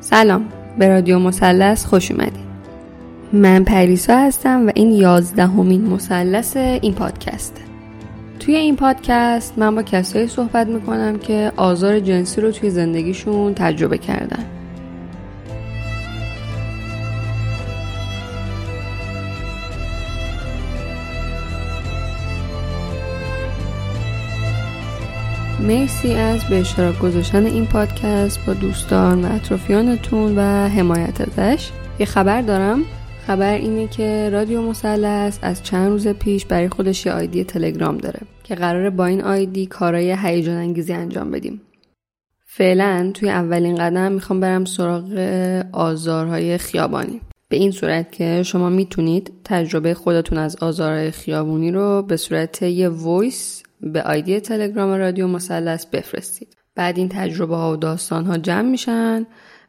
سلام، به رادیو مثلث خوش اومدید. من پریسا هستم و این 11مین مثلث این پادکسته. توی این پادکست من با کسایی صحبت میکنم که آزار جنسی رو توی زندگیشون تجربه کردن. مرسی از به اشتراک گذاشتن این پادکست با دوستان و اطرافیانتون و حمایت ازش. یه خبر دارم. خبر اینه که رادیو مثلث از چند روز پیش برای خودش یه آیدی تلگرام داره که قراره با این آیدی کارهای هیجان انگیزی انجام بدیم. فعلا توی اولین قدم میخوام برم سراغ آزارهای خیابانی. به این صورت که شما میتونید تجربه خودتون از آزارهای خیابانی رو به صورت یه وایس به آیدی تلگرام رادیو مثلث بفرستید. بعد این تجربه ها و داستان ها جمع میشن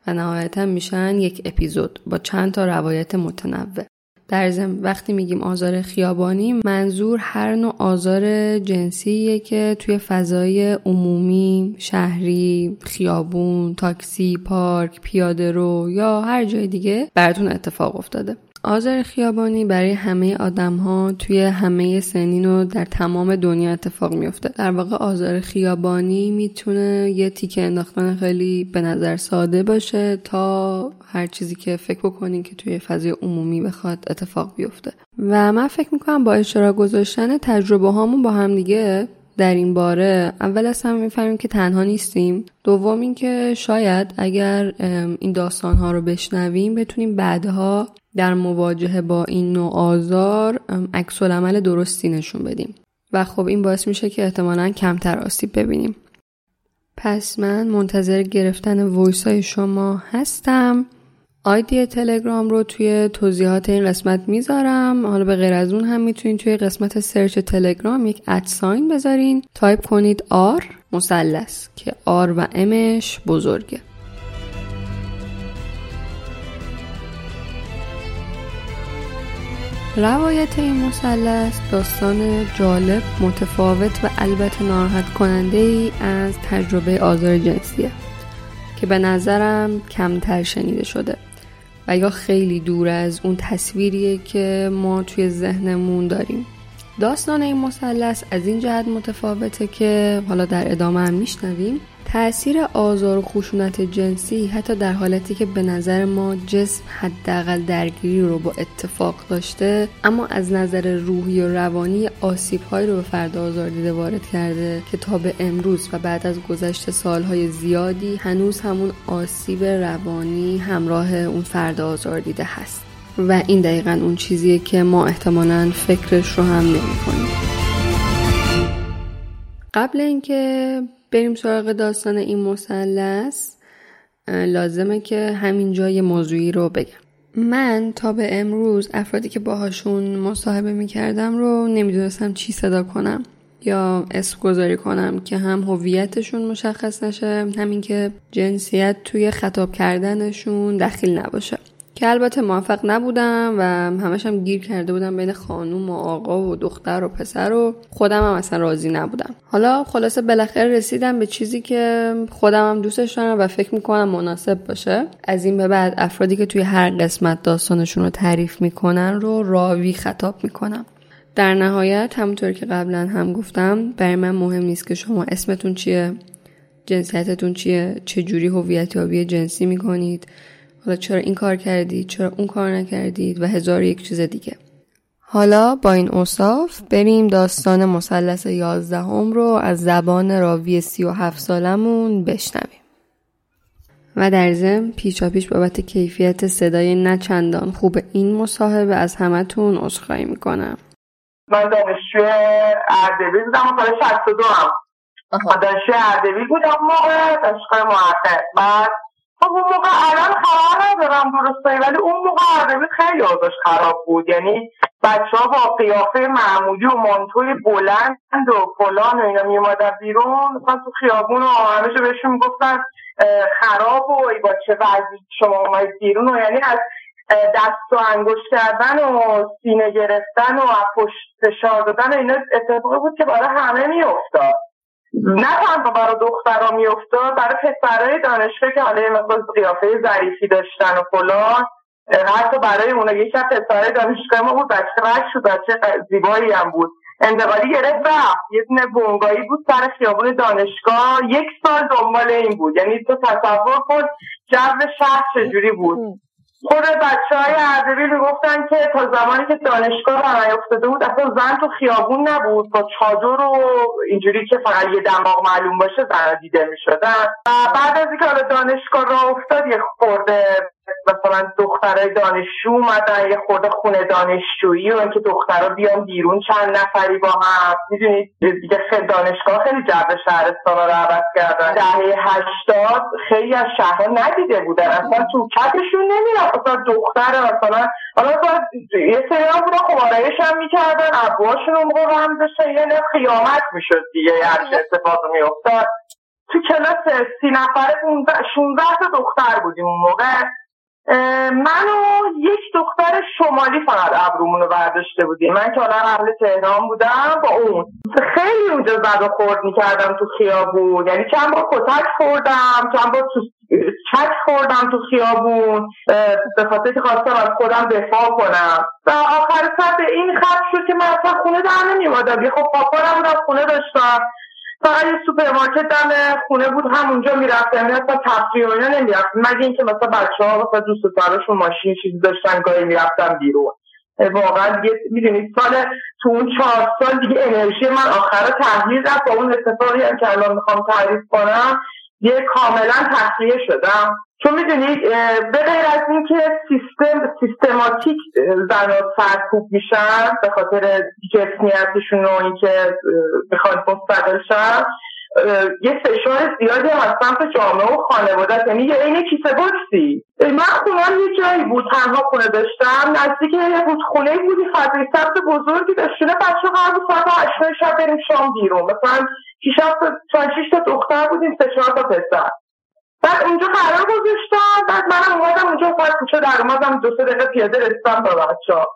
و نهایتا میشن یک اپیزود با چند تا روایت متنوع. در ضمن وقتی میگیم آزار خیابانی، منظور هر نوع آزار جنسیه که توی فضای عمومی، شهری، خیابون، تاکسی، پارک، پیاده رو یا هر جای دیگه براتون اتفاق افتاده. آزار خیابانی برای همه آدم ها توی همه سنین و در تمام دنیا اتفاق میفته. در واقع آزار خیابانی میتونه یه تیکه انداختن خیلی به نظر ساده باشه تا هر چیزی که فکر بکنین که توی فضای عمومی بخواد اتفاق بیفته. و من فکر میکنم با اشتراک گذاشتن تجربه هامون با هم دیگه در این باره اول از همه میفهمیم که تنها نیستیم. دوم این که شاید اگر این داستان ها رو بشنویم بتونیم بعدها در مواجهه با این نوع آزار عکس‌العمل درستی نشون بدیم و خب این باعث میشه که احتمالاً کمتر آسیب ببینیم. پس من منتظر گرفتن وایس‌های شما هستم. آیدی تلگرام رو توی توضیحات این قسمت میذارم. حالا به غیر از اون هم میتونید توی قسمت سرچ تلگرام یک @ بذارین، تایپ کنید R مثلث که R و Mش بزرگه. روایت این مثلث داستان جالب، متفاوت و البته ناراحت کننده ای از تجربه آزار جنسیه که به نظرم کمتر شنیده شده و یا خیلی دور از اون تصویریه که ما توی ذهنمون داریم. داستان این مثلث از این جهت متفاوته که حالا در ادامه هم میشنویم تأثیر آزار و خشونت جنسی حتی در حالتی که به نظر ما جسم حداقل درگیری رو با اتفاق داشته، اما از نظر روحی و روانی آسیب‌هایی رو به فرد آزاردیده وارد کرده که تا به امروز و بعد از گذشت سال‌های زیادی هنوز همون آسیب روانی همراه اون فرد آزاردیده هست و این دقیقاً اون چیزیه که ما احتمالاً فکرش رو هم نمی‌کنیم. قبل اینکه بریم سراغ داستان این مثلث، لازمه که همینجا یه موضوعی رو بگم. من تا به امروز افرادی که باهاشون مصاحبه میکردم رو نمیدونستم چی صدا کنم یا اسم گذاری کنم که هم هویتشون مشخص نشه، همین که جنسیت توی خطاب کردنشون دخیل نباشه، که البته موفق نبودم و همشم گیر کرده بودم بین خانوم و آقا و دختر و پسر و خودم هم اصلا راضی نبودم. حالا خلاصه بالاخره رسیدم به چیزی که خودم هم دوستش دارم و فکر میکنم مناسب باشه. از این به بعد افرادی که توی هر قسمت داستانشون رو تعریف میکنن رو راوی خطاب میکنم. در نهایت همونطور که قبلا هم گفتم، برای من مهم نیست که شما اسمتون چیه، جنسیتتون چیه، چجوری هویت‌یابی جنسی میکنید، حالا چرا این کار کردید، چرا اون کار نکردید و هزار یک چیز دیگه. حالا با این اوصاف بریم داستان مثلث 11 رو از زبان راوی 37 سالمون بشنویم و در ضمن پیچا پیچ بابت کیفیت صدای نه چندان خوب این مصاحبه از همتون عذرخواهی میکنم. من دانشجو اردبیل بودم، سال 62 هم دانشجو اردبیل بودم، موقع دانشگاه موقت. بعد خب اون موقع الان خبر ندارم درسته، ولی اون موقع اردبیل خیلی آزاش خراب بود، یعنی بچه ها با قیافه معمولی و مانتوی بلند و فلان و اینا میمادن بیرون، مثلا تو خیابون و همشه بهشون میگفتن خراب و ای با چه وضعی شما اومدید بیرون، و یعنی از دست و انگشت کردن و سینه گرفتن و پشت فشار دادن و اینا اتفاقی بود که برای همه میافتاد، نه تنها برای دخترها میافتاد، برای پسرهای دانشگاه که حالا یه مقدار قیافه ظریفی داشتن و فلان، حتی برای اونا یکی از پسرهای دانشگاه ما بود، بچه رشت و بچه زیبایی هم بود، انتقالی گرفت رفت، یه دونه بونگایی بود سر خیابون دانشگاه، 1 سال دنبال این بود، یعنی تو تصور کن جو شهر چجوری بود. خود بچه‌های اردبیل میگفتن که تا زمانی که دانشگاه راه افتاده بود اصلا زن تو خیابون نبود، با چادر و اینجوری که فقط یه دماغ معلوم باشه زن دیده می‌شدن. و بعد از اینکه حالا دانشگاه راه افتاد یه خورده مثلا دخترای دانشجو اومدن، یه خورده خونه دانشجویی و اینکه دخترا بیان بیرون چند نفری با هم، می‌دونید دیگه خیلی دانشگاه خیلی جو شهرستانا رو عوض کردن. دهه 80 خیلی از شهرها ندیده بودن، اصلا تو کتشون نمی‌رفت اصلا دختر مثلا، حالا یه سریام بودن خب آرایش هم می‌کردن، ابروهاشون رو هم داشتن، یه نه قیامت می‌شد دیگه هر چه اتفاقی می‌افتاد. تو کلاس 30 نفره 16 تا دختر بودیم اون موقع، من و یک دختر شمالی فقط ابرومون رو برداشته بودیم، من که الان اهل تهران بودم، با اون خیلی اونجا زد و خورد میکردم تو خیابون، یعنی چند بار کتک خوردم، چند بار چک خوردم تو خیابون به خاطر که خواستم از خودم دفاع کنم. و آخر سر به این خط شد که من اصلا خونه در نمیمادم، یه خب پاپارم رو خونه داشتم، فقط یه سوپرمارکت دم خونه بود همونجا میرفتم، یعنی اصلا تفریح و اینا نمیرفتم، مگه اینکه مثلا بچه‌ها مثلا دوست داراشون ماشین چیزی داشتن گاهی میرفتم بیرون. واقعا میدونید سال تو اون 4 سال دیگه انرژی من آخر تحلیل رفت، با اون اتفاقی هم که الان میخوام تعریف کنم دیگه کاملا تخلیه شدم، چون میدونید به غیر از این که سیستماتیک زنان سرکوب میشن به خاطر جسمیتشون و این که میخوان مستقل شن، یه فشار زیادی هم از سمت جامعه و خانواده، یعنی یه این کیسه باکسی. من خونم یه جایی بود، تنها خونه داشتم، نزدیک یه رودخونه بودی، فضای سبز بزرگی داشتونه، بچه قرار بود ساعت 8 شب بریم شام بیرون، مثلا 6 تا دختر بودیم، 3-4 تا پسر. بعد اونجا قرار گذاشتم، بعد منم اومدم اونجا باید کوچه در اومدم، 2-3 دقیقه پیاده رسیدم با بچه ها.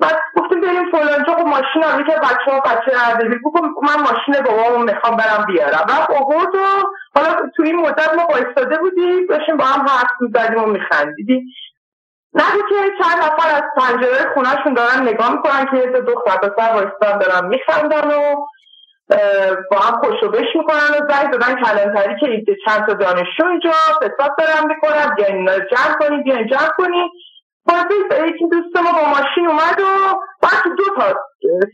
بعد گفتیم بریم فلانجا، خب ماشین هم که بچه ها اردبیل بگم من ماشین بابامو میخوام برم بیارم، بعد آورد و حالا تو این مدت ما ایستاده بودیم داشتیم با هم حرف می‌زدیم و میخندیدیم، ندید که چند نفر از پنجره خونهشون دارن نگاه میکنن که یه دختر پسر وایستادن دارن میخندن و با هم خوشو بش میکنن و زنگ دادن کلانتری که چند تا دانشجو اینجا فساد دارن میکنن، بیاین اینا رو جمع کنید، بیاین جمع کنید. خلاصه یکی دوست ما با ماشین اومد و بعد 2 تا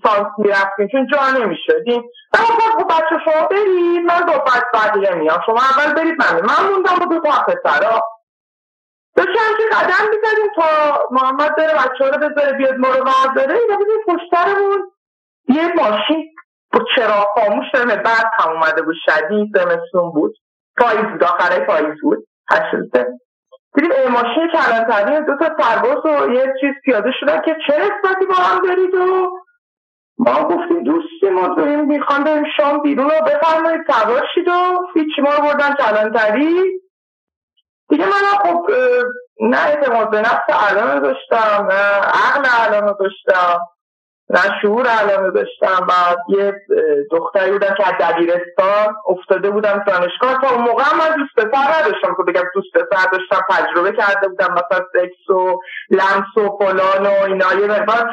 سانت میرفتیم چون جا نمیشدیم، اما بچه شما برید من با بعد میام، شما اول برید من موندم با 2 تا پسرا، داشتم که قدم میزدیم تا محمد داره بچه ها رو بذاره بیاد ما رو برداره، اینا بودیم پشت سرمون یه ماشین با چرا خاموش شده بعد هم اومده بود شدید زمستون بود پاییز داخله پاییز بود هشته دیدیم ماشین کلانتری دو تا سرباز و یه چیز پیاده شدن که چه نسبتی با هم دارید و ما گفتیم دوستی ما داریم میخوان بریم شام بیرون و بفرمایید سوار شید و هیچ ما رو بردن کلانتری دیگه. من خب نه اعتماد به نفس علامه داشتم نه عقل علامه داشتم نه شعور علامه داشتم و یه دختری بودم که از دبیرستان افتاده بودم دانشگاه. تا اون موقع من دوست پسر نداشتم که بگم دوست پسر داشتم، تجربه کرده بودم مثلا سکس و لمس و فلان و اینا. یه مقدار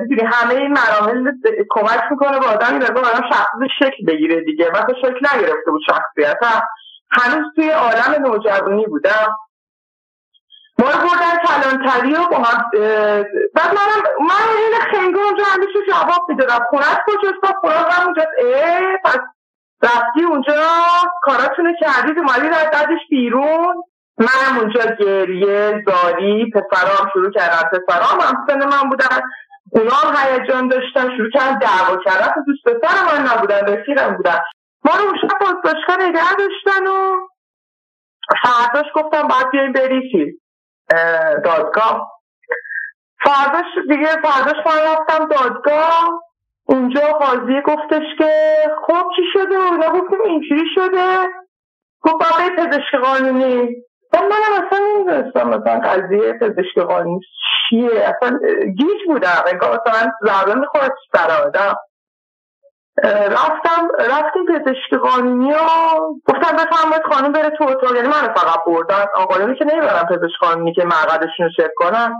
می‌دونی همه این مراحل کمک میکنه به آدم یه مقدار آدم شخصیت شکل بگیره دیگه. من که شکل نگرفته بود شخصیتم، هنوز توی عالم نوجوانی بودم. ما رو بردن کلانتری و با هم بعد من این خنگه اونجا همیشه جواب میدادم خونت کجاست؟ خونت اونجاست. پس رفتی اونجا کاراتونو کردید اومدید از دردش بیرون. منم اونجا گریه زاری، پسرام شروع کردن، پسرام هم سن من بودن، اونا هم هیجان داشتن، شروع کردن دعوا کردن و دوست پسر من نبودن رفیقم بودن. ما رو اون شب بازداشتگاه نگه داشتن و فرداش گفتم باید بیاییم بریسیم دادگاه. فرداش من رفتم دادگاه. اونجا قاضی گفتش که خب چی شده؟ اونا گفتم اینجوری شده. گفت باید پزشک قانونی. من اصلا نمیدونستم مثلا قضیه پزشک قانونی چیه، اصلا گیج بودم اصلا ضربه میخورد سر آدم. رفتیم پزشک قانونی و گفتم بفرمایید خانم بره تو اتاق. یعنی منو فقط بردن، آقایونی که نمیبرن پزشک قانونی که مقعدشون رو چک کنن.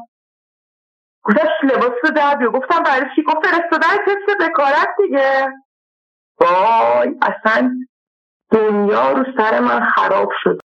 گفتم لباس رو در بیار. گفتم برای چی؟ گفت فرستادن تست بکارت دیگه. وای اصلا دنیا رو سر من خراب شد.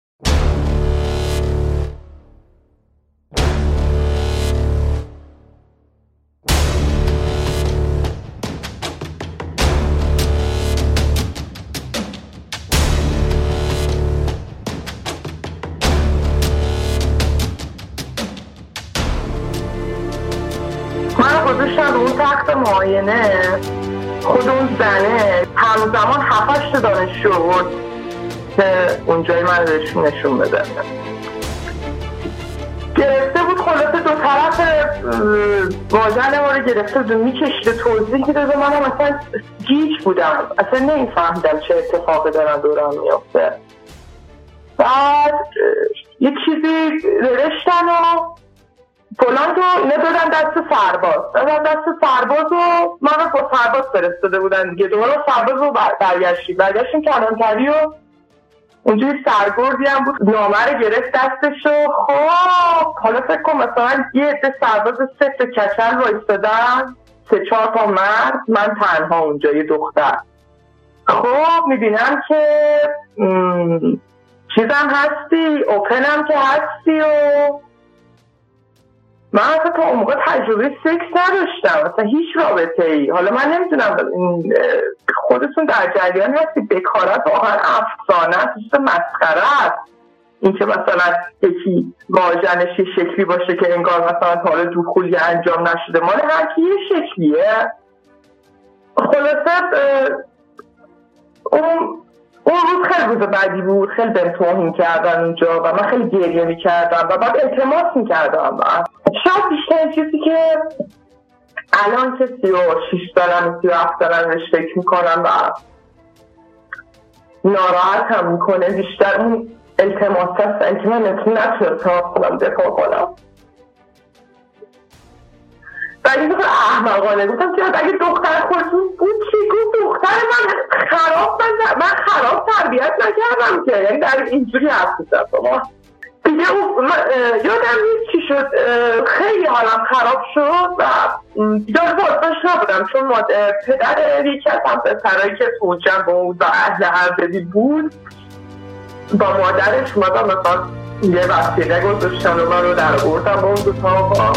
معاینه خود اون زنه همزمان 7-8 دانشجو بود که اونجای من بهشون نشون بده گرفته بود. خلاصه دو طرف واژن ما رو گرفته بود و میکشیده توضیح میده و من هم اصلا گیج بودم، اصلا نمیفهمیدم چه اتفاقی دارن دورم میافته. بعد یه چیزی رشتن و فلان تو اینه دادن دست سرباز و من رو با سرباز فرستاده بودن دیگه. دوباره سرباز رو برگشتیم کلانتری و اونجوری سرگردی هم بود. نامه رو گرفت دستش و خب حالا فکر کن مثلا یه عده سرباز سفت کچل وایستادن 3-4 تا مرد، من تنها اونجا یه دختر. خب میبینم که چیزم هستی، اوپنم که هستی و من اصلا تا اون موقع تجربه سکس نداشتم، اصلا هیچ رابطه ای. حالا من نمیدونم خودتون در جریان هستی، بکارت واقعا افسانه است، چیز مسخره است. این که مثلا یکی واژنش یه شکلی باشه که انگار مثلا تا حالا دخولی انجام نشده، مال هر کی یه شکلیه. خلاصه اون روز خیلی روز بعدی بود، خیلی بهم توهین کردن اونجا و من خیلی گریه میکردم و بعد التماس میکردم. شاید بیشتر چیزی که الان که 36 سالم 37 سالم روش فکر میکنم و ناراحتم میکنه بیشتر اون التماس هستن که من نتونستم خودم دفاع کنم. ولی بخواه احمقانه گفتم که اگه دختر خودتون بود چی؟ گفت دختر من خراب تربیت نکردم که، یعنی در اینجوری حرف می‌زد با ما دیگه. یادم نیست چی شد، خیلی حالم خراب شد و دیگه بازداشت نبودم چون پدر یکی از همسرایی که تو جنب بود و اهل حربی بود با مادرش اومدم مثلا یه وسیقه گذاشتن و من رو در آوردم با اون دو تا.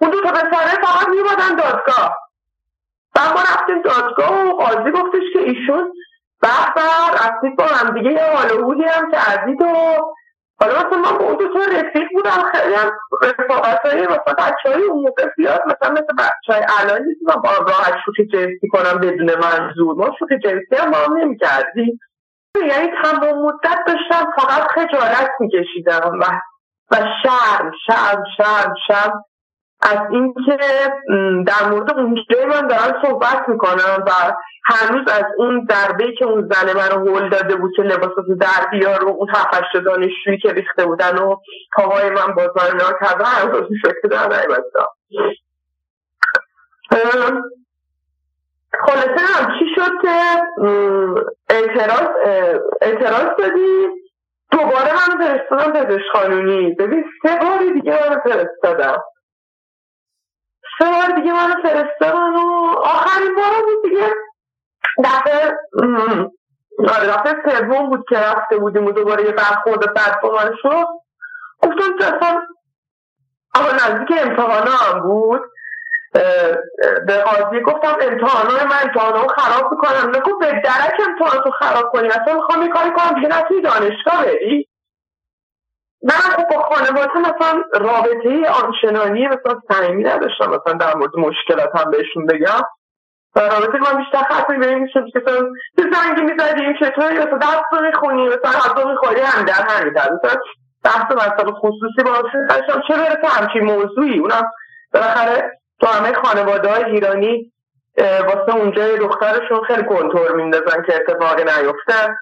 اون دو تا پسره فقط میبادن دادگاه و ما رفتیم دادگاه و قاضی گفتش که ایشون بحث رفتید با هم دیگه یه حال و حولی هم کردید و حالا مثلا من با اون دو تا رفیق بودم، خیلی هم رفاقتایی مثلا بچه‌های اون موقع زیاد مثلا مثل بچه‌های الان نیستم با راحت شوخی جنسی کنم بدون منظور. ما شوخی جنسی هم با هم نمی‌کردیم، یعنی تمام مدت داشتم فقط خجالت می‌کشیدم و شرم از این که در مورد اونجای من دارم صحبت میکنم و هنوز از اون دربهی که اون زن من هول داده بود که لباسات در بیار و اون هفتش دانشجویی که ریخته بودن و پاهای من بازار ناکرده هنوز شکل در نمیدم. خلاصه هم چی شد که اعتراض دادی دوباره من فرستادم پزشکخانه‌ای. ببین سه بار دیگه منو فرستادن و آخرین بار بود دیگه دفعه سوم بود که رفته بودیم و دوباره یه برخورد بد با من شد. گفتم که اصلا نزدیک امتحانام بود، به قاضی گفتم امتحانام خراب میکنم. نگو به درک امتحاناتو خراب کنی، اصلا میخوام یه کاری کنم دیگه نتونی دانشگاه بری. من با خانواده مثلا رابطه آنچنانی مثلا صمیمی نداشتم مثلا در مورد مشکلات هم بهشون بگم و رابطه من بیشتر خطری به این میشد که مثلا زنگی میزدیم چطوری مثلا دست رو میخونیم مثلا حضا میخوری هم در همیتر مثلا دست مثلا خصوصی باشون داشتم چه برسه همچین موضوعی. اونم بالاخره تو همه خانواده های ایرانی واسه اونجای دخترشون خیلی کنتور میندازن که اتفاقی نیفته.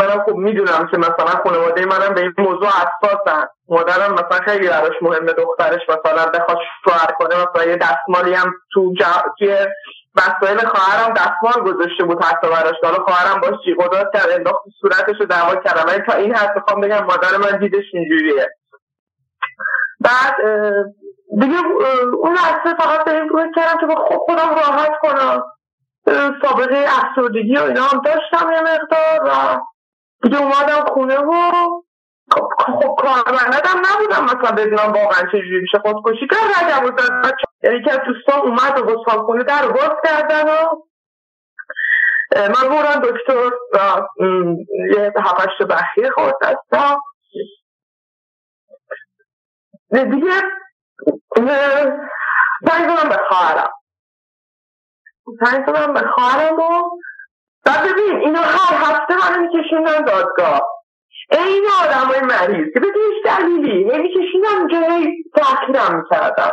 منم خب میدونم که مثلا خانواده منم به این موضوع حساسن، مادرم مثلا خیلی براش مهمه دخترش مثلا بخواد شوهر کنه، مثلا یه دستمالی هم توی وسایل خواهرم دستمال گذاشته بود حتی براش، حالا خواهرم باش جیغ داد کرد انداخت صورتشو دعوا کرد. من تا این حد میخوام بگم مادر من دیدش اینجوریه. بعد دیگه اون لحظه فقط به این روی کردم که با خودم راحت کنم. سابقه افسردگی و اینا هم داشتم یه مقدار و دیگه اومدم خونه و خب کاربندم نبودم مثلا ببینم واقعا چجوری میشه خودکشی کرد. رجب و زد یکی از دوستان اومد و بسان خونه در رو باز کردن و من بردم دکتر و یه هفتش بخیر خورد دستم دیگه. زنگ زدم به خواهرم و ببین اینا هر هفته منو میکشوندن دادگاه، این آدمای مریض که بدون هیچ دلیلی نمیکشوندن اونجا، هی تحقیرم میکردم.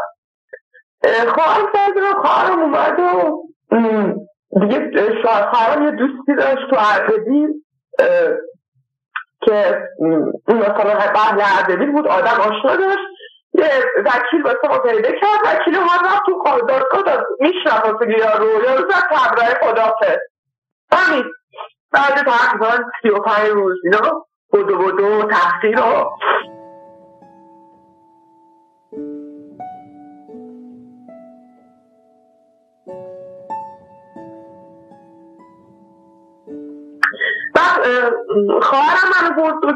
خواهرم اومد و دیگه خواهرم یه دوستی داشت تو اردبیل که مثلا اهل اردبیل بود، آدم آشنا داشت، یه وکیل واسه ما پیدا کرد. وکیل ما رفت تو دادگاه داد میشناسه یارو زد تبرئه خدافظ همین. بعد تقریبا 35 روز اینا بدو تحقیر رو خواهرم منو برد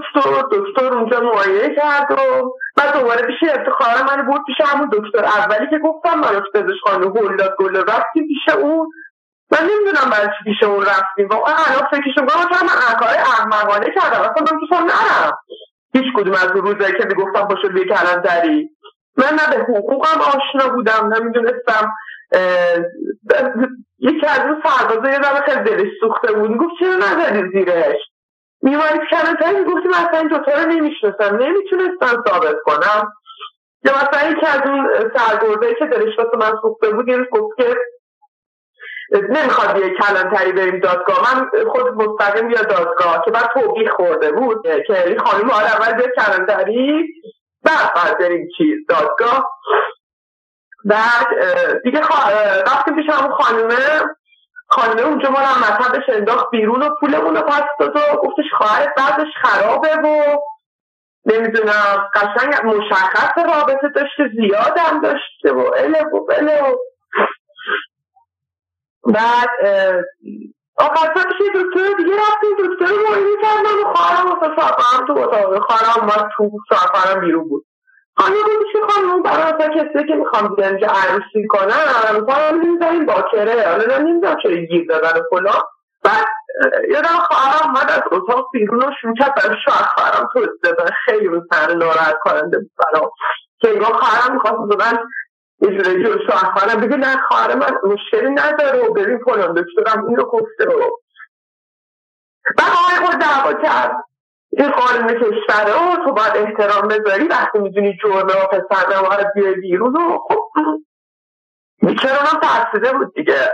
دکتر اونجا معاینه کرد و بعد دوباره پیش خواهرم منو برد پیش همون دکتر اولی که گفتم منو پزشکخانه هولداد گلو رفتیم پیش اون. من نمیدونم برای چی پیش اون رفتیم واقعا الان فکرشون کنم من احکار احمقانه کردم، اصلا من پیشم نرم هیچ کدوم از اون روزایی که میگفتم باشد به کلندری من نه به حقوقم آشنا بودم نمیدونستم. یکی از اون سربازا یه دفعه خیلی دلش سوخته بود میگفت چرا نزدی زیرش، میومد کلندری میگفت من اصلا این دوتا رو نمیشناسم نمیتونستم ثابت کنم. یا مثلا یکی از اون سربازایی که دلش واسه من سوخته بود گفت که نمیخواد یه کلانتری بریم دادگاه، من خود مستقیم یا دادگاه که بعد توبیخ خورده بود که این خانم ها رو اول یه کلانتری بعد بریم چیز دادگاه. بعد دیگه رفتیم پیش همون خانمه اونجا ما رو هم مطبش انداخت بیرون و پولمون رو پس داد و گفتش خواهرت بعدش خرابه و نمیدونم قشنگ مشخص رابطه داشته زیاد هم داشته و اله و بعد آقا پیش دکتر دیگه رفتیم دکتر رو معاینه کردن و خواهرم واسه ساعتم تو اتاق خواهرم ما تو ساعتم بیرون بود. خانم میشه خانم برای کسی که میخوام دیدن که عروسی کنم مثلا میذاریم باکره حالا نمیدونم چرا گیر دادن فلان. بعد یادم خواهرم اومد از اتاق بیرون شوکت برای شاید خواهرم توسته برای خیلی روز هره ناراحت کننده بود برام که اینگاه خواهرم میخواست بودن یه جوره جور شاید خواهرم بگه نه خواهر من مشکلی نداره و ببین فلان دکترم این رو گفته و بعد آقای خود دعوا کرد این قانون کشوره و تو باید احترام بذاری وقتی میدونی جرمه و پسر نماره بیره بیرون و خب چرا هم تحصیده بود دیگه.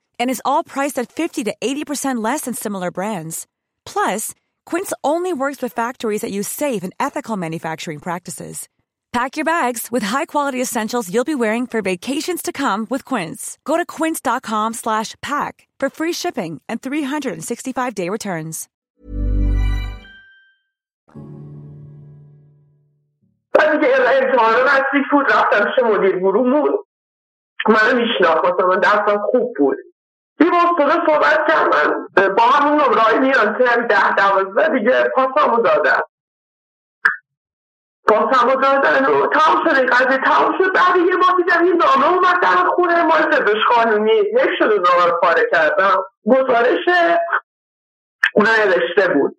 And is all priced at 50 to 80% less than similar brands. Plus, Quince only works with factories that use safe and ethical manufacturing practices. Pack your bags with high-quality essentials you'll be wearing for vacations to come with Quince. Go to quince.com/pack for free shipping and 365-day returns. یه باستاده صحبت کردن با همون نمرای میران که هم 10-12 دیگه پاسمو دادن و تمام شده این قضیه تمام شد. بعد یه ما دیدم یه نامه اومد در خونه ما پزشک قانونی یک شده نامه رو پاره کردم گزارش اونها نوشته بود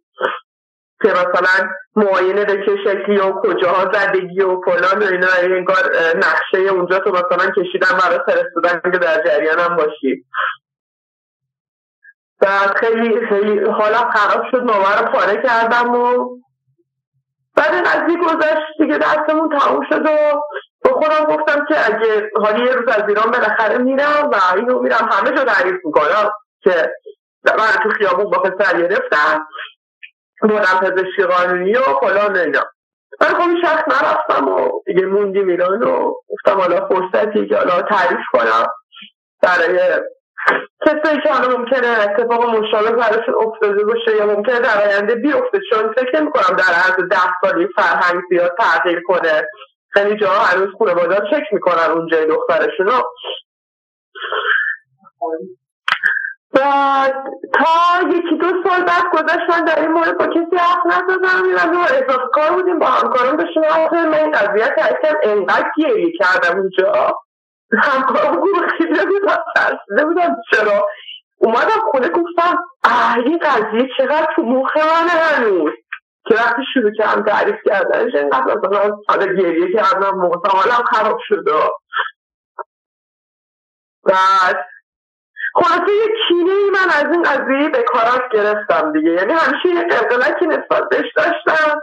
که مثلا معاینه به چه شکلی و کجاها زدگی و فلان و اینا انگار نقشه اونجا تو مثلا کشیدن برای فرستادن که در جریانم باشی. بعد خیلی حالا خراب شد نامه رو پاره کردم و بعد از این گذشت دیگه دستمون تموم شد و به خودم گفتم که اگه حالی یه روز از ایران بالاخره میرم و اینو میرم همه جا تعریف میکنم که من تو خیابون با پسر گرفتم بودم پزشکی قانونی و فلان اینا. من خب این شخص نرفتم و دیگه موندیم ایران و گفتم حالا فرصتی که حالا تعریف کنم برای کسی که حالا ممکنه اتفاق مشابه براشون افتاده باشه یا ممکنه در آینده بیفته چون فکر نمی‌کنم در عرض 10 سالی فرهنگ زیاد تغییر کنه. خیلی جاها هنوز خانواده‌ها چک میکنن اونجای دخترشون رو. بعد تا 1-2 سال بعد گذشت من در این مورد با کسی حرف نزدم. میرم و اضافه کار بودیم با همکارم داشتیم حرف من این قضیه تحکم انقدر گیری کردم اونجا همکارم گرخیده بودم ترسیده بودم چرا اومدم خونه گفتم این قضیه چقدر تو مخ منه هنوز که وقتی شروع کردم تعریف کردنش اینقدر مثلا حالا گریه کردم حالم خراب شده. بعد خلاصه یه کینه من از این قضیه به کارات گرفتم دیگه، یعنی همیشه یه قلقلکی نسبت بهش داشتم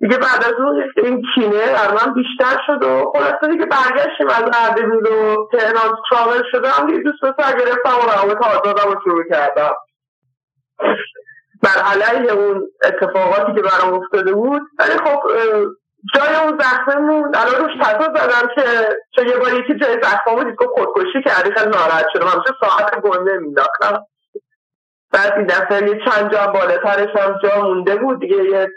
دیگه. بعد از اون این کینه در من بیشتر شد و خلاصه دیگه برگشتیم از اردبیل و تهران ترافل شدم دیگه، دوست پسر گرفتم و روابط آزادم رو شروع کردم بر علیه اون اتفاقاتی که برام افتاده بود. ولی خب جای اون زخممون الان روش پسا زدم که چون یه بار یکی جای زخممون دید که خودکشی کردی خیلی ناراحت شدم همچه ساعت گنده میداختم. بعد این دفعه چند جا بالاترش هم جا مونده بود دیگه یه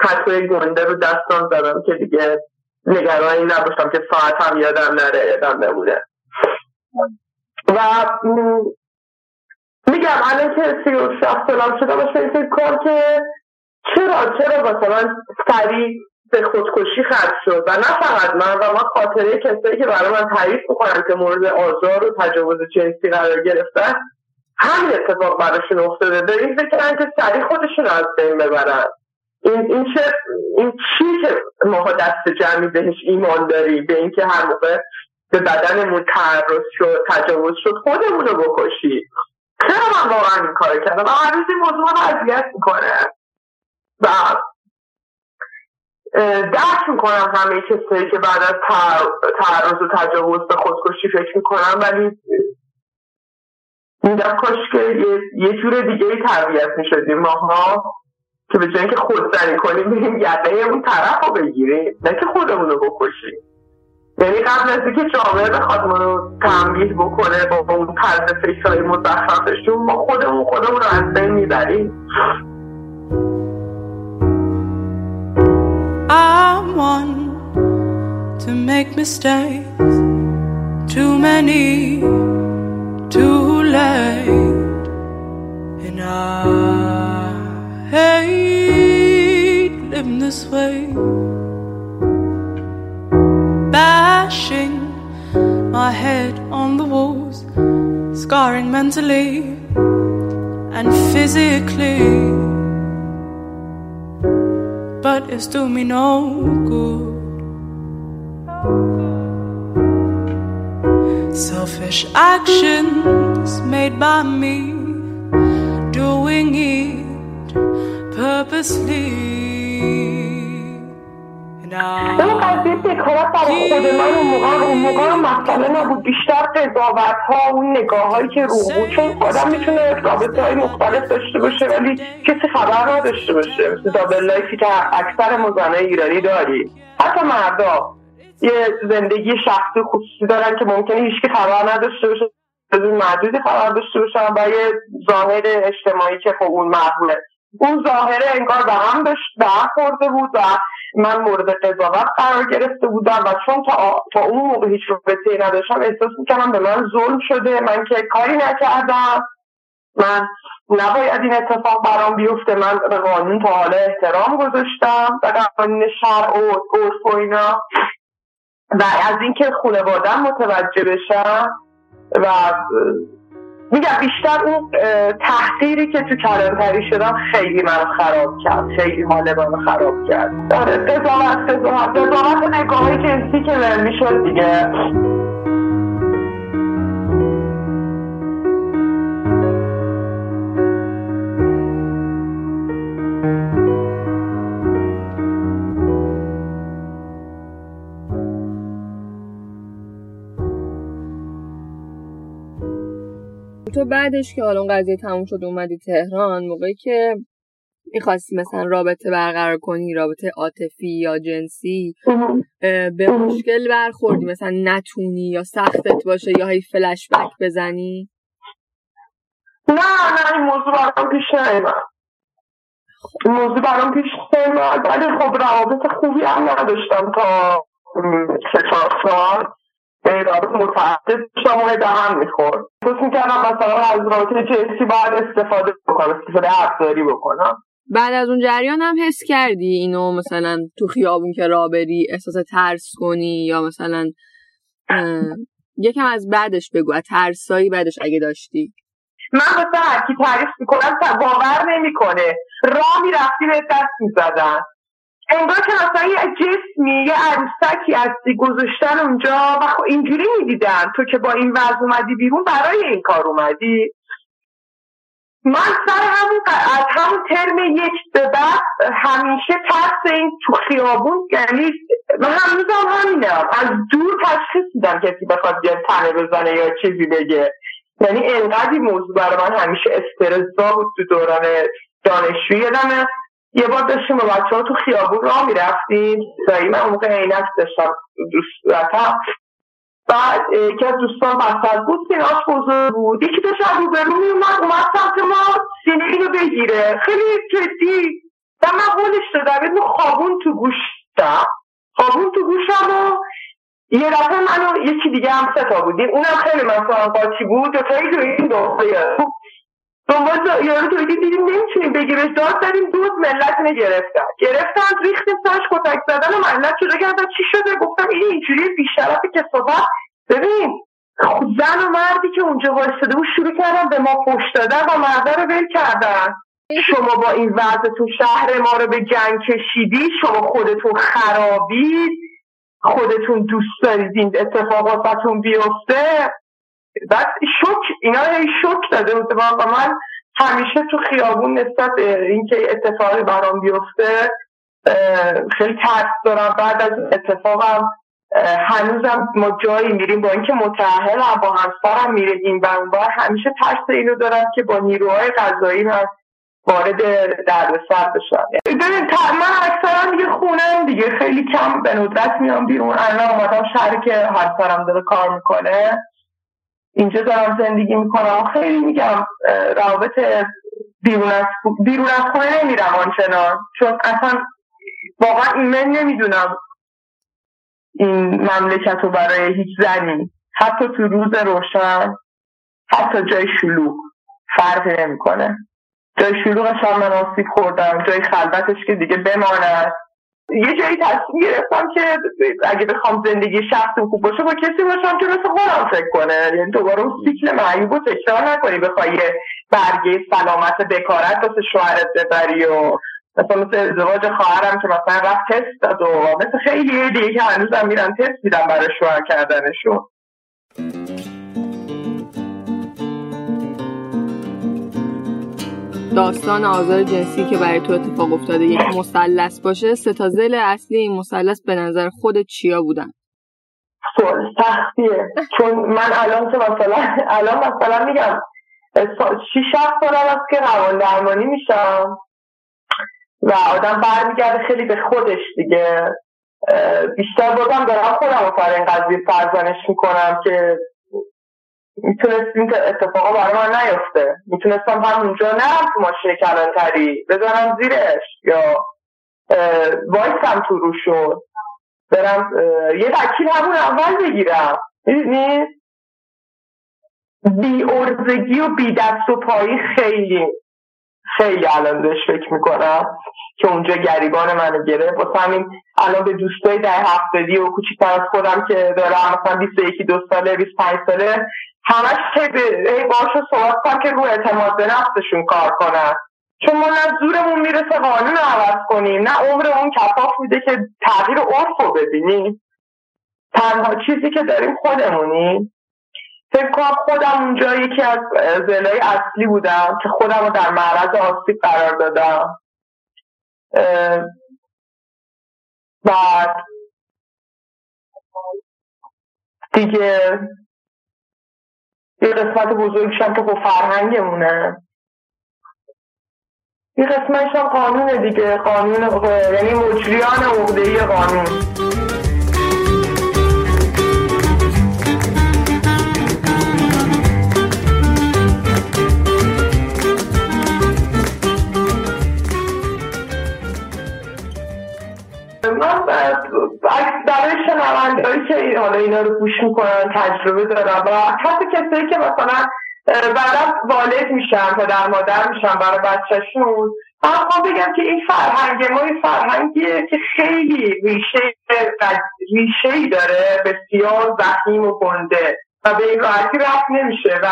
خطوی گنده رو دستان زدم که دیگه نگرانی نباشتم که ساعت هم یادم نمونه و میگم الان که 36 سالم شده باشه این فکر کن که چرا مثلا سریع به خودکشی ختم شد و نه فقط من و من خاطره کسایی که برای من تعریف میکنن که مورد آزار و تجاوز جنسی قرار گرفتن همین اتفاق براشون افتاده داریم بکنن که سریع خودشون از بین ببرن. این چی که ما دست جمعی بهش ایمان داریم به اینکه هر موقع به بدنمون تعرض شد تجاوز شد خودمون رو بکشی. چرا من واقعا این کار کردم و هنوز این موضوع رو اذیت میکنه و درک میکنم همه کسایی که بعد از تعرض و تجاوز به خودکشی فکر میکنم، ولی میدم کاش که یه جور دیگه تربیت میشدیم ماها که به جای اینکه خودسری کنیم بریم یقه اون طرف رو بگیریم، نه که خودمون رو بکشیم. یعنی قبل از اینکه جامعه بخواد ما رو تنبیه بکنه با اون طرز فکرهای مزخرفشون، ما خودمون رو از بین میبریم. I want to make mistakes, too many, too late, and I hate living this way, bashing my head on the walls, scarring mentally and physically. But it's to me no good. Selfish actions made by me, doing it purposely. این قضیه تکرار برای خود من اون موقع مسئله نبود، بیشتر قضاوت ها، اون نگاه هایی که رو بود، چون آدم میتونه رابطه های مختلف داشته باشه ولی کسی خبر نداشته باشه. دابل لایفی که اکثر ما زنای ایرانی داریم، حتی مردا یه زندگی شخصی خصوصی دارن که ممکنه هیچکی خبر نداشته باشه، محدودی خبر داشته باشن و یه ظاهر اجتماعی که خب اون محبوله، اون ظاهره انگار به هم خورده بود و من مورد قضاوت قرار گرفته بودم و چون تا اون موقع هیچ رابطه‌ای نداشتم احساس می‌کردم به من ظلم شده، من که کاری نکردم، من نباید این اتفاق برام بیفته، من به قانون تا حالا احترام گذاشتم و قوانین شرع و عرف و اینا، و از اینکه خانواده‌ام متوجه بشن و میگم بیشتر اون تحقیری که تو کلانتری شدم خیلی منو خراب کرد، خیلی حال منو خراب کرد. داره قضاوت نگاهی جنسی که من میشد دیگه. تو بعدش که حالا اون قضیه تموم شد اومدی تهران، موقعی که میخواستی مثلا رابطه برقرار کنی، رابطه عاطفی یا جنسی، به مشکل برخوردی؟ مثلا نتونی یا سختت باشه یا هی فلش بک بزنی؟ نه این موضوع برام پیش نیومد. ولی خب روابط خوبی هم نداشتم تا 4 سال. رابط متعدد شما ده هم میخورد، خصوص میکردم مثلا از رابطه جنسی باید استفاده بکنم. بعد از اون جریان هم حس کردی اینو مثلا تو خیابون که را بری احساس ترس کنی یا مثلا یکم از بعدش بگو ترسایی بعدش اگه داشتی؟ من واسه هرکی تعریف میکنم باور نمیکنه، راه میرفتی به دست میزدن، انگار که مثلا یه جسمی یه عروسکی هستی گذاشتن اونجا و خب اینجوری میدیدن تو که با این وضع اومدی بیرون، برای این کار اومدی. من سر همون ترم 1 به بعد همیشه ترس این تو خیابون، یعنی من هنوزم همینه، از دور تشخیص میدم کسی بخواد بیاد تنه بزنه یا چیزی بگه. یعنی انقدر موضوع برای من همیشه استرس‌زا بود تو دوران دانشجویی. یادمه یه بار داشتیم با بچه ها تو خیابون راه میرفتیم، دایی من موقع عینک داشتم دوستم، بعد یکی از دوستان بسر بود، سیناش بزرگ بود، یکی داشت روبرو میومد اومد سمت ما سینه اینو بگیره، خیلی جدی و من قولش دادم، خوابون تو گوشم. یه دفعه منو یکی دیگه هم 3 تا بودیم، اونم خیلی مثلا قاطی بود، 2 تایی رو این دوسته دنبال یارو تویدی دیدیم نمیتونیم بگیرش، داد داریم دوز ملت نگرفتن ریخت سرش کتک زدن و ملت شده گردن. چی شده؟ گفتم این اینجوری بیشرف کسابت. ببین زن و مردی که اونجا وایساده بود شروع کردن به ما پشت دادن و مرده رو ول کردن. شما با این وضعتون شهر ما رو به جنگ کشیدی، شما خودتون خرابید، خودتون دوست دارید این اتفاقاتتون بیفته. بعد شوک اینا هی شوک داده بود و من همیشه تو خیابون نسبت اینکه اتفاقی برام بیفته خیلی ترس دارم. بعد از اتفاقم هنوزم ما جایی میریم با اینکه متأهلم با همسرم میریم این و اون بر، همیشه ترس اینو دارم که با نیروهای قضایی هم وارد دردسر بشم. من اکثرا دیگه خونم دیگه، خیلی کم به ندرت میام بیرون. الان اومدم شهر که همسرم داره کار میکنه، اینجا دارم زندگی میکنم. خیلی میگم روابط بیرون از خونه نمیرم آنچنان، چون اصلا واقعا من نمیدونم این مملکت رو برای هیچ زنی، حتی تو روز روشن، حتی جای شلوغ فرق نمیکنه. جای شلوغش هم من آسیب خوردم، جای خلوتش که دیگه بماند. یه جایی تصمیم گرفتم که اگه بخوام زندگی شخصم خوب باشه با کسی باشم که مثل خودم فکر کنه، یعنی دوباره اون سیکل معیوب رو تکرار نکنی، بخوای برگه سلامت بکارت واسه شوهرت ببری و مثل ازدواج خواهرم که مثلا رفت تست داد و مثل خیلی دیگه که هنوزم میرن تست میدن برای شوهر کردنشون. داستان آزار جنسی که برای تو اتفاق افتاده یک مثلث باشه، سه تا ضلع اصلی این مثلث به نظر خودت چیا بودن؟ سختیه چون من الان مثلا میگم 6-7 سال است که روان درمانی میشم و آدم برمیگرده خیلی به خودش دیگه. بیشتر بازم دارم خودم رو این قضیه فرزانش میکنم که میتونست این اتفاقا برای من نیفته، میتونستم هم اونجا نرم تو ماشین کلانتری بزنم زیرش یا وایسم تو روشون برم یه وکیل همون اول بگیرم. میدونی بی ارزگی و بی دست و پایی خیلی خیلی الان داشت فکر میکنم که اونجا گریبان منو گرفت. واسه همین الان به دوستای در هفتگی و کوچیک‌تر از خودم که دارم مثلا 21-22 ساله 25 ساله همش هی باشون صحبت کنم که رو اعتماد به نفسشون کار کنن، چون ما نه زورمون میرسه قانون رو عوض کنیم، نه عمرمون کفاف میده که تغییر عرف رو ببینیم. تنها چیزی که داریم خودمونی. فکر کنم خودم اونجا یکی از ضلع‌های اصلی بودم که خودم رو در معرض آسیب قرار دادم. بعد دیگه یه قسمت بزرگشم که با فرهنگمونه، یه قسمتشم قانونه دیگه، قانون یعنی مجریان عقده‌ای قانون. برای شنوندهایی که حالا اینا رو گوش میکنن تجربه دارن و حتی کسایی که مثلا بعدا والد میشن، پدر مادر میشن برای بچه‌شون، من خواهم بگم که این فرهنگ ما یه فرهنگیه که خیلی ریشه‌ای داره، بسیار ضخیم و گنده و به این راحتی رفع نمیشه. و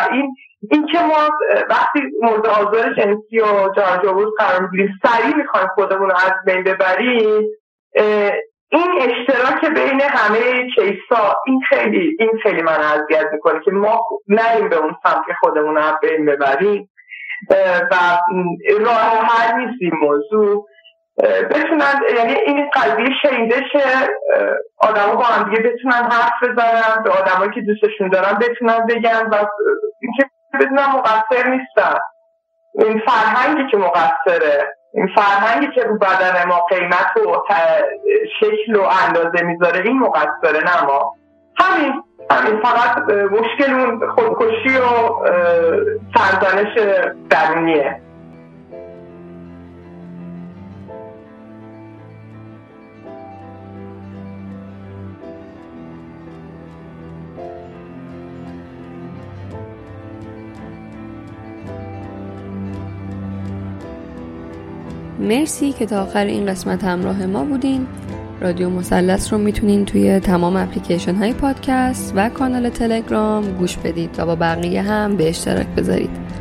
این که ما وقتی مورد آزار جنسی و تجاوز قرار میگیریم سریع میخوایم خودمون رو از بین ببریم، این اشتراک بین همه کیسا این خیلی من اذیت میکنه که ما نریم به اون سمت که خودمون رو بین ببریم و راه حل نیست این موضوع بتونن، یعنی این قضیه شنیده شه، آدما با هم دیگه بتونن حرف بزنن، به آدمایی که دوستشون دارن بتونن بگن و اینکه بدونن مقصر نیستن. این فرهنگی که مقصره، این فرهنگی که رو بدن ما قیمت و شکل و اندازه میذاره، این مقصره نه ما. همین فقط مشکلمون خودکشی و سرزنش درونیه. مرسی که تا آخر این قسمت همراه ما بودین. رادیو مثلث رو میتونین توی تمام اپلیکیشن های پادکست و کانال تلگرام گوش بدید تا با بقیه هم به اشتراک بذارید.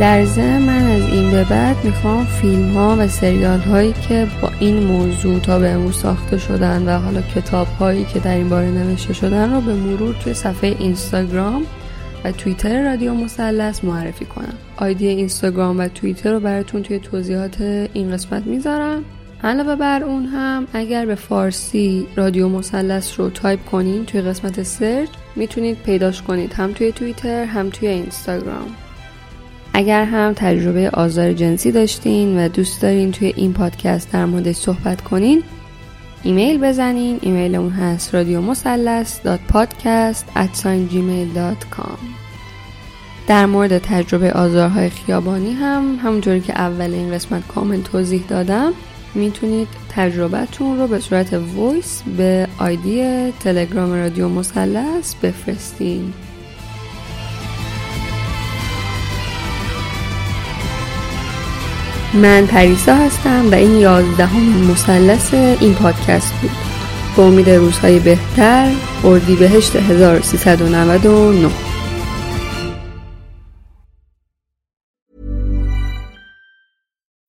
در ضمن من از این به بعد میخوام فیلم ها و سریال هایی که با این موضوع تا به امروز ساخته شدن و حالا کتاب هایی که در این باره نوشته شدن رو به مرور توی صفحه اینستاگرام و توییتر رادیو مثلث معرفی کنم. آیدی اینستاگرام و توییتر رو براتون توی توضیحات این قسمت میذارم. علاوه بر اون هم اگر به فارسی رادیو مثلث رو تایپ کنین توی قسمت سرچ میتونید پیداش کنید، هم توی توییتر هم توی اینستاگرام. اگر هم تجربه آزار جنسی داشتین و دوست دارین توی این پادکست در موردش صحبت کنین، ایمیل بزنین. ایمیل اون هست radiomosallas.podcast@gmail.com. در مورد تجربه آزارهای خیابانی هم همونطوری که اول این قسمت کامل توضیح دادم میتونید تجربتون رو به صورت وایس به آیدی تلگرام رادیو مثلث بفرستین. من پریسا هستم و این 11 مثلث این پادکست بود. با امید روزهای بهتر، اردیبهشت 1399.